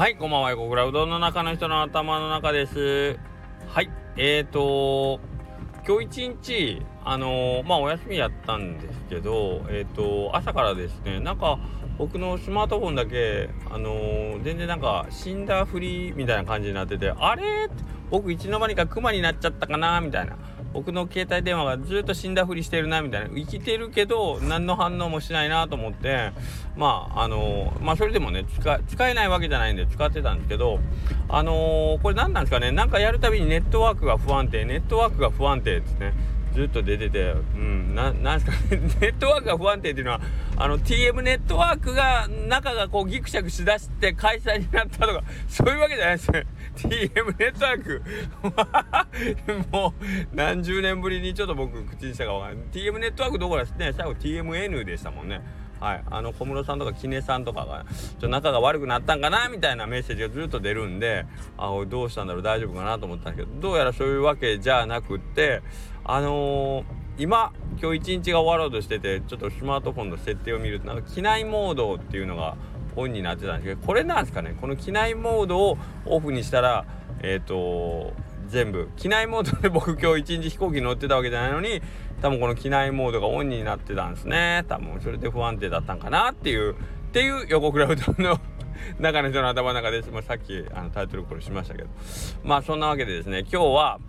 はい、こんばんは。横倉うどんの中の人の頭の中です。はい、今日一日お休みやったんですけど、朝からですね、なんか僕のスマートフォンだけ全然なんか死んだふりみたいな感じになってて、あれ僕いつの間にかクマになっちゃったかなみたいな、僕の携帯電話がずっと死んだふりしてるなみたいな、生きてるけど何の反応もしないなと思って、それでもね使えないわけじゃないんで使ってたんですけど、これ何なんですかね、なんかやるたびにネットワークが不安定ですね、ずっと出てて、なんですかねネットワークが不安定っていうのはTM ネットワークが中がこうギクシャクしだして開催になったとかそういうわけじゃないですね。TM ネットワークもう何十年ぶりにちょっと僕口にしたかわからない。 TM ネットワークどころですね、最後 TMN でしたもんね。はい、小室さんとかキネさんとかが仲が悪くなったんかなみたいなメッセージがずっと出るんで、どうしたんだろう、大丈夫かなと思ったんですけど、どうやらそういうわけじゃなくって、今日一日が終わろうとしてて、ちょっとスマートフォンの設定を見ると、なんか機内モードっていうのがオンになってたんですけど、これなんですかね、この機内モードをオフにしたら全部機内モードで、僕今日一日飛行機に乗ってたわけじゃないのに、多分この機内モードがオンになってたんですね。多分それで不安定だったんかなっていう横倉うどんの中の人の頭の中です。さっきタイトルコールしましたけど、そんなわけでですね、今日は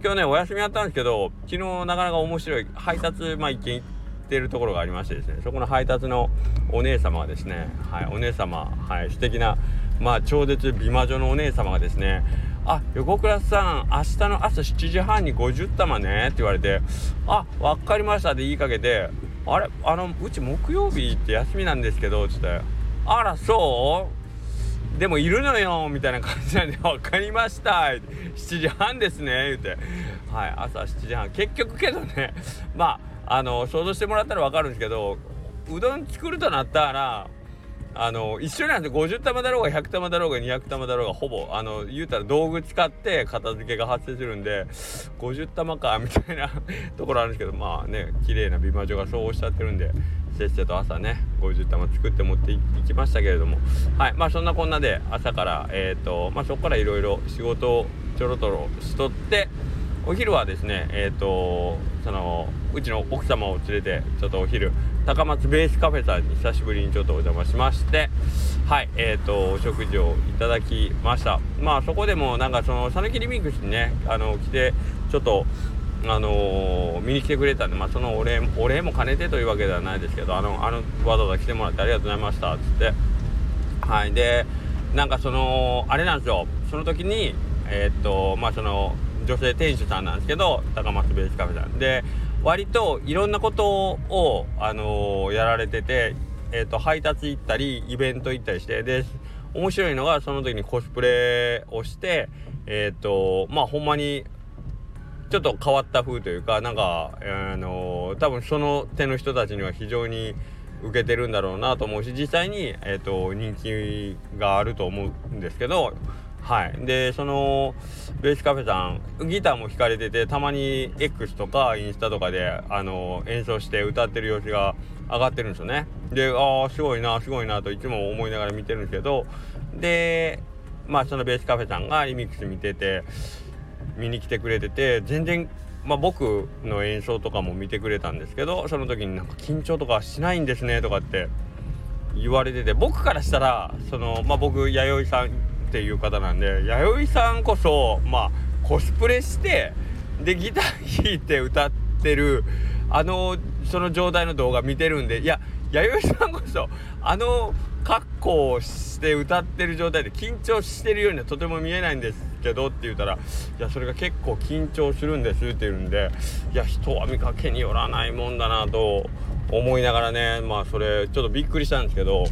今日ねお休みやったんですけど、昨日なかなか面白い配達一件行ってるところがありましてですね、そこの配達のお姉様がですね、素敵な超絶美魔女のお姉様がですね、横倉さん明日の朝7時半に50玉ねって言われて、わかりましたって言いかけて、あれうち木曜日って休みなんですけどって言って、あらそうでもいるのよみたいな感じなんで、わかりました7時半ですね言って、はい、朝7時半、結局けどね想像してもらったらわかるんですけど、うどん作るとなったら一緒なんですよ。50玉だろうが100玉だろうが200玉だろうが、ほぼ言うたら道具使って片付けが発生するんで、50玉かみたいなところあるんですけど、綺麗な美魔女がそうおっしゃってるんで、せっせと朝ね50玉作って持っていきましたけれども、はい、そんなこんなで朝からそこからいろいろ仕事をちょろちょろしとって、お昼はですねうちの奥様を連れてちょっとお昼高松ベースカフェさんに久しぶりにちょっとお邪魔しまして、はい、お食事をいただきました。そこでもなんかサヌキリミックスにね来てちょっと見に来てくれたんで、そのお礼も兼ねてというわけではないですけど、わざわざ来てもらってありがとうございましたっつって、はい、でなんかあれなんですよ、その時に女性店主さんなんですけど、高松ベースカフェさんで。割といろんなことを、やられてて、配達行ったりイベント行ったりして、で面白いのがその時にコスプレをしてほんまにちょっと変わった風というか、なんか、多分その手の人たちには非常に受けてるんだろうなと思うし、実際に、人気があると思うんですけど、はい、でそのベースカフェさんギターも弾かれてて、たまに X とかインスタとかで演奏して歌ってる様子が上がってるんですよね。ですごいなといつも思いながら見てるんですけど、でそのベースカフェさんがリミックス見に来てくれてて、全然僕の演奏とかも見てくれたんですけど、その時になんか緊張とかしないんですねとかって言われてて、僕からしたら僕弥生さんっていう方なんで、弥生さんこそコスプレしてでギター弾いて歌ってるその状態の動画見てるんで、いや弥生さんこそ格好をして歌ってる状態で緊張してるようにはとても見えないんですけどって言ったら、いやそれが結構緊張するんですって言うんで、いや人は見かけによらないもんだなと思いながらね、それちょっとびっくりしたんですけど、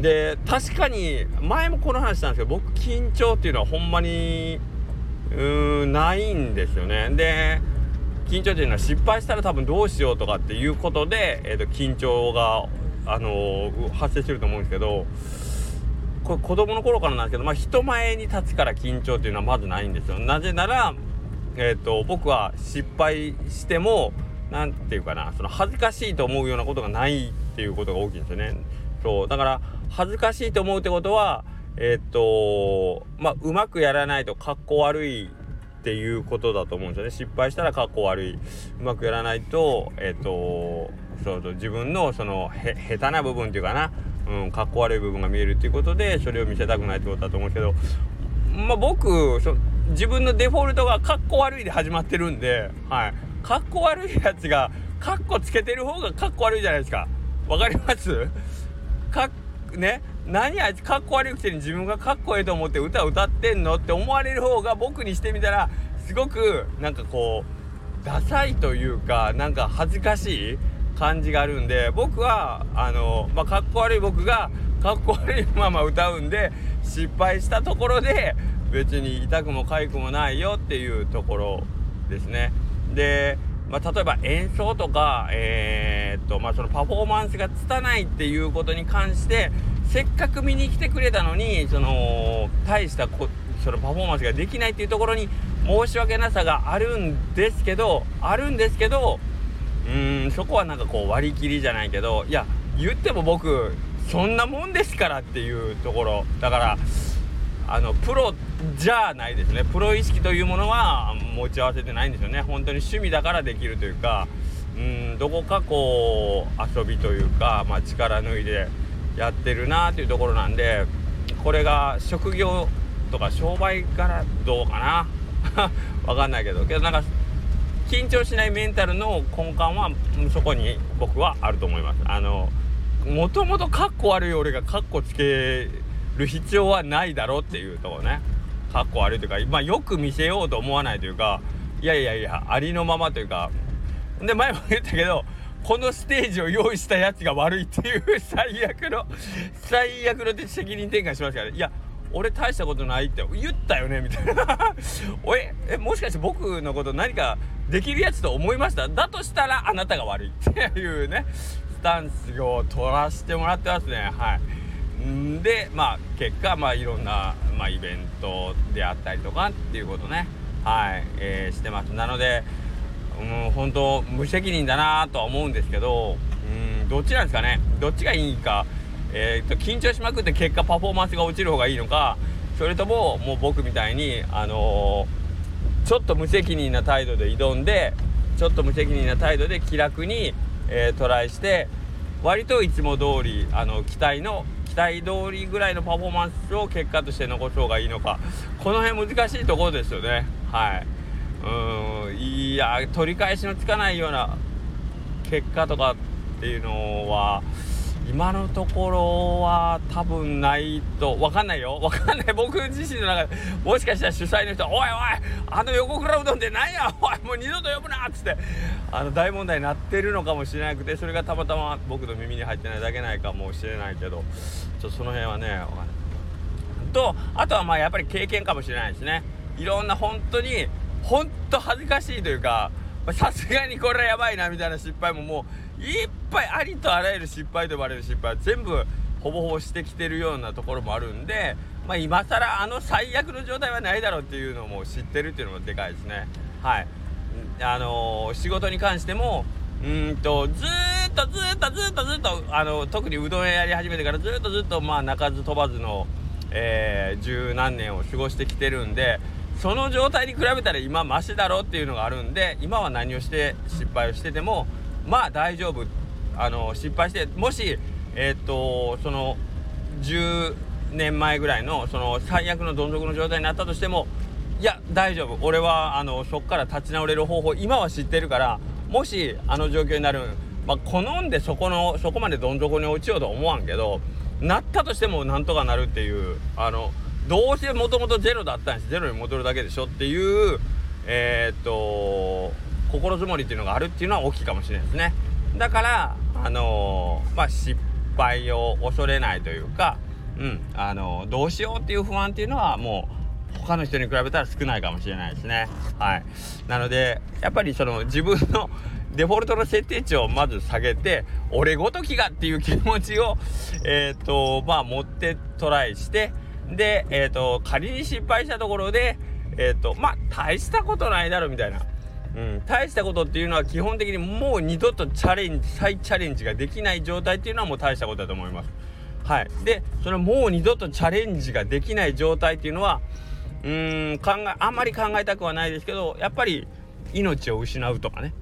で確かに前もこの話したんですけど、僕緊張っていうのはほんまにないんですよね。で緊張っていうのは失敗したら多分どうしようとかっていうことで、緊張が、発生してると思うんですけど、これ子供の頃からなんですけど、人前に立つから緊張っていうのはまずないんですよ。なぜなら、僕は失敗しても恥ずかしいと思うようなことがないっていうことが大きいんですよね。そうだから恥ずかしいと思うってことはうまくやらないとかっこ悪いっていうことだと思うんですよね。失敗したらかっこ悪い、うまくやらないとそう自分のその下手な部分っていうかな、かっこ悪い部分が見えるっていうことでそれを見せたくないってことだと思うんですけど、僕自分のデフォルトがかっこ悪いで始まってるんで、はい、かっこ悪いやつがかっこつけてる方がかっこ悪いじゃないですか。わかりますかね、何あいつかっこ悪いくせに自分がかっこいいと思って歌歌ってんのって思われる方が僕にしてみたらすごくなんかこうダサいというかなんか恥ずかしい感じがあるんで、僕はかっこ悪い僕がかっこ悪いまま歌うんで失敗したところで別に痛くも痒くもないよっていうところですね。で、例えば演奏とか、そのパフォーマンスが拙いっていうことに関してせっかく見に来てくれたのに大したそのパフォーマンスができないっていうところに申し訳なさがあるんですけどそこはなんかこう割り切りじゃないけど、いや言っても僕そんなもんですからっていうところだから、プロじゃないですね。プロ意識というものは持ち合わせてないんですよね。本当に趣味だからできるというか、どこかこう遊びというか、力抜いでやってるなというところなんで、これが職業とか商売からどうかなわかんないけどなんか緊張しないメンタルの根幹はそこに僕はあると思います。もともとカッコ悪い俺がカッコつける必要はないだろうっていうところね。カッコ悪いというか、よく見せようと思わないというか、いやありのままというかで、前も言ったけどこのステージを用意したやつが悪いっていう最悪の責任転換しますから、いや俺大したことないって言ったよねみたいなもしかして僕のこと何かできるやつと思いました？だとしたらあなたが悪いっていうねスタンスを取らせてもらってますね。はい。で結果いろんな、イベントであったりとかっていうことね、はい、してます。なので本当無責任だなとは思うんですけど、どっちなんですかね。どっちがいいか、緊張しまくって結果パフォーマンスが落ちる方がいいのか、それとも僕みたいにちょっと無責任な態度で挑んでちょっと無責任な態度で気楽に、トライして割といつも通り期待通りぐらいのパフォーマンスを結果として残す方がいいのか、この辺難しいところですよね。はい。いや取り返しのつかないような結果とかっていうのは今のところは多分ないと。わかんない僕自身の中でもしかしたら主催の人はおい横倉うどんでなんやおいもう二度と呼ぶなっつって大問題になってるのかもしれなくて、それがたまたま僕の耳に入ってないだけないかもしれないけど、ちょっとその辺はねわかんないと。あとはやっぱり経験かもしれないですね。いろんな本当恥ずかしいというか、さすがにこれはやばいなみたいな失敗ももういっぱいありとあらゆる失敗と呼ばれる失敗全部ほぼほぼしてきてるようなところもあるんで、今更最悪の状態はないだろうっていうのも知ってるっていうのもでかいですね。はい。仕事に関してもずっと特にうどん屋やり始めてからずっと鳴かず飛ばずの、十何年を過ごしてきてるんで、その状態に比べたら今マシだろうっていうのがあるんで、今は何をして失敗をしてても大丈夫。失敗してもしその10年前ぐらいのその最悪のどん底の状態になったとしても、いや大丈夫俺はそっから立ち直れる方法今は知ってるから、もし状況になる、好んでそこまでどん底に落ちようとは思わんけど、なったとしてもなんとかなるっていうどうせもともとゼロだったんですゼロに戻るだけでしょっていう心づもりっていうのがあるっていうのは大きいかもしれないですね。だから失敗を恐れないというか、どうしようっていう不安っていうのはもう他の人に比べたら少ないかもしれないですね。はい。なのでやっぱり自分のデフォルトの設定値をまず下げて、俺ごときがっていう気持ちを持ってトライして、で仮に失敗したところで大したことないだろうみたいな、大したことっていうのは基本的にもう二度と再チャレンジができない状態っていうのはもう大したことだと思います。はい、でそれもう二度とチャレンジができない状態っていうのはあんまり考えたくはないですけど、やっぱり命を失うとかね、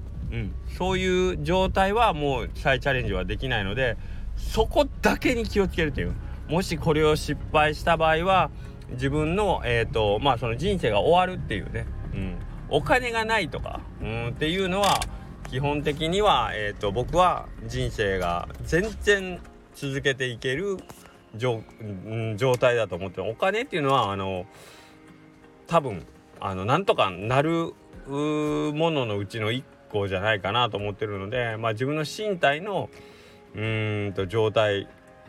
そういう状態はもう再チャレンジはできないので、そこだけに気をつけるという、もしこれを失敗した場合は自分の、その人生が終わるっていうね、お金がないとか、っていうのは基本的には、僕は人生が全然続けていける状態だと思って、お金っていうのは多分なんとかなるもののうちの1個じゃないかなと思ってるので、自分の身体の状態、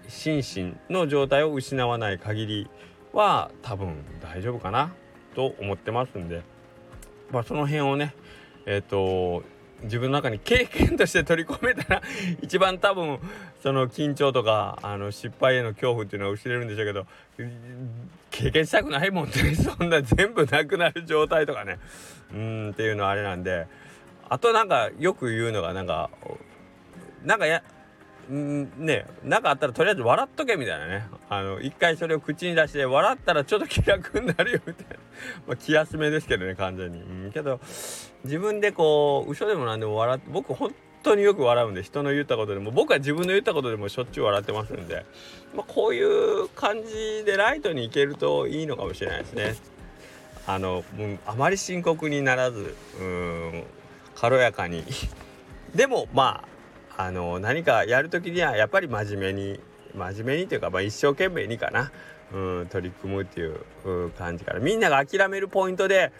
心身の状態を失わない限りは多分大丈夫かなと思ってますんで、その辺をね、自分の中に経験として取り込めたら一番多分その緊張とか失敗への恐怖っていうのは薄れるんでしょうけど、経験したくないもんねそんな全部なくなる状態とかね、っていうのはあれなんで、あとよく言うのがなんかあったらとりあえず笑っとけみたいなね、一回それを口に出して笑ったらちょっと気楽になるよみたいな気休めですけどね完全に、けど自分で嘘でもなんでも笑って、僕本当によく笑うんで、人の言ったことでも僕は自分の言ったことでもしょっちゅう笑ってますんで、こういう感じでライトにいけるといいのかもしれないですね。あまり深刻にならず、軽やかにでも何かやるときにはやっぱり真面目にというか、一生懸命にかな、取り組むっていう感じから、みんなが諦めるポイントで、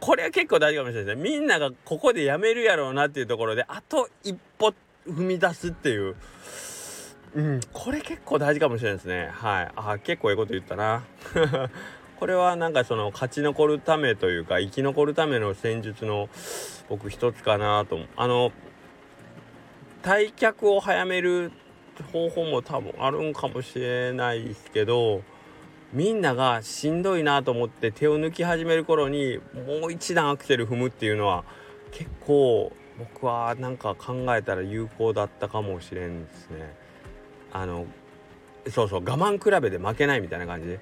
これは結構大事かもしれないですね。みんながここでやめるやろうなっていうところであと一歩踏み出すっていう、これ結構大事かもしれないですね。はい、結構いいこと言ったなこれはその勝ち残るためというか生き残るための戦術の僕一つかなと思う。退却を早める方法も多分あるんかもしれないですけど、みんながしんどいなと思って手を抜き始める頃にもう一段アクセル踏むっていうのは結構僕は考えたら有効だったかもしれんですね。そうそう、我慢比べで負けないみたいな感じで、っ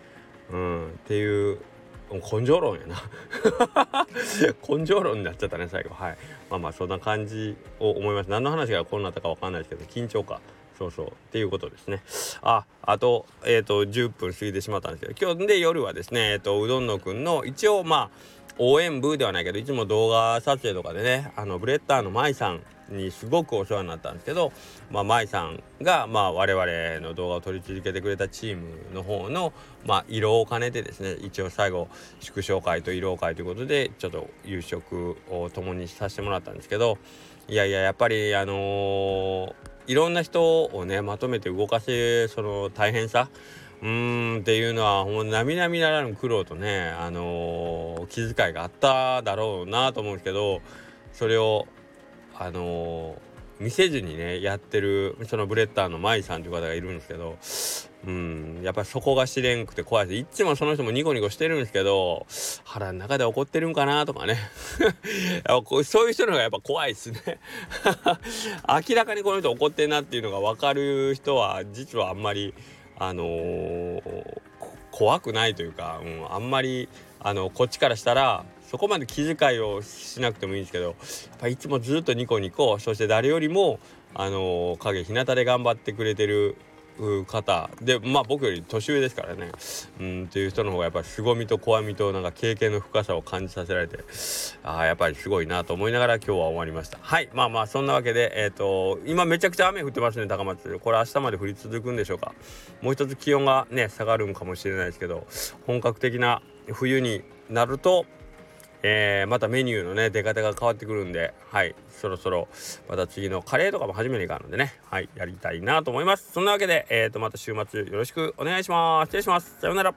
ていう根性論やな根性論になっちゃったね最後。はい、そんな感じを思います。何の話がこうなったか分かんないですけど、緊張か、そうっていうことですね。あと、10分過ぎてしまったんですけど、今日で夜はですね、うどんのくんの一応応援部ではないけどいつも動画撮影とかでね、ブレッターの舞さんにすごくお世話になったんですけど、舞さんが我々の動画を撮り続けてくれたチームの方の色を兼ねてですね、一応最後祝勝会と色会ということでちょっと夕食を共にさせてもらったんですけど、やっぱりいろんな人をねまとめて動かせるその大変さっていうのはもう並々ならぬ苦労とね、気遣いがあっただろうなと思うんですけど、それを見せずにねやってるそのブレッターの舞さんという方がいるんですけど、やっぱりそこが知れんくて怖いです。いつもその人もニコニコしてるんですけど、腹の中で怒ってるんかなとかねそういう人の方がやっぱ怖いですね明らかにこの人怒ってんなっていうのが分かる人は実はあんまり怖くないというか、あんまりこっちからしたらそこまで気遣いをしなくてもいいんですけど、やっぱいつもずっとニコニコ、そして誰よりも陰日向で頑張ってくれてる方で、僕より年上ですからね、っていう人の方がやっぱり凄みと怖みと経験の深さを感じさせられて、やっぱりすごいなと思いながら今日は終わりました。はい、そんなわけで、今めちゃくちゃ雨降ってますね高松。これ明日まで降り続くんでしょうか。もう一つ気温がね下がるんかもしれないですけど、本格的な冬になるとまたメニューのね出方が変わってくるんで、はい、そろそろまた次のカレーとかも始めにいかんのでね、はい、やりたいなと思います。そんなわけで、また週末よろしくお願いします。失礼します。さようなら。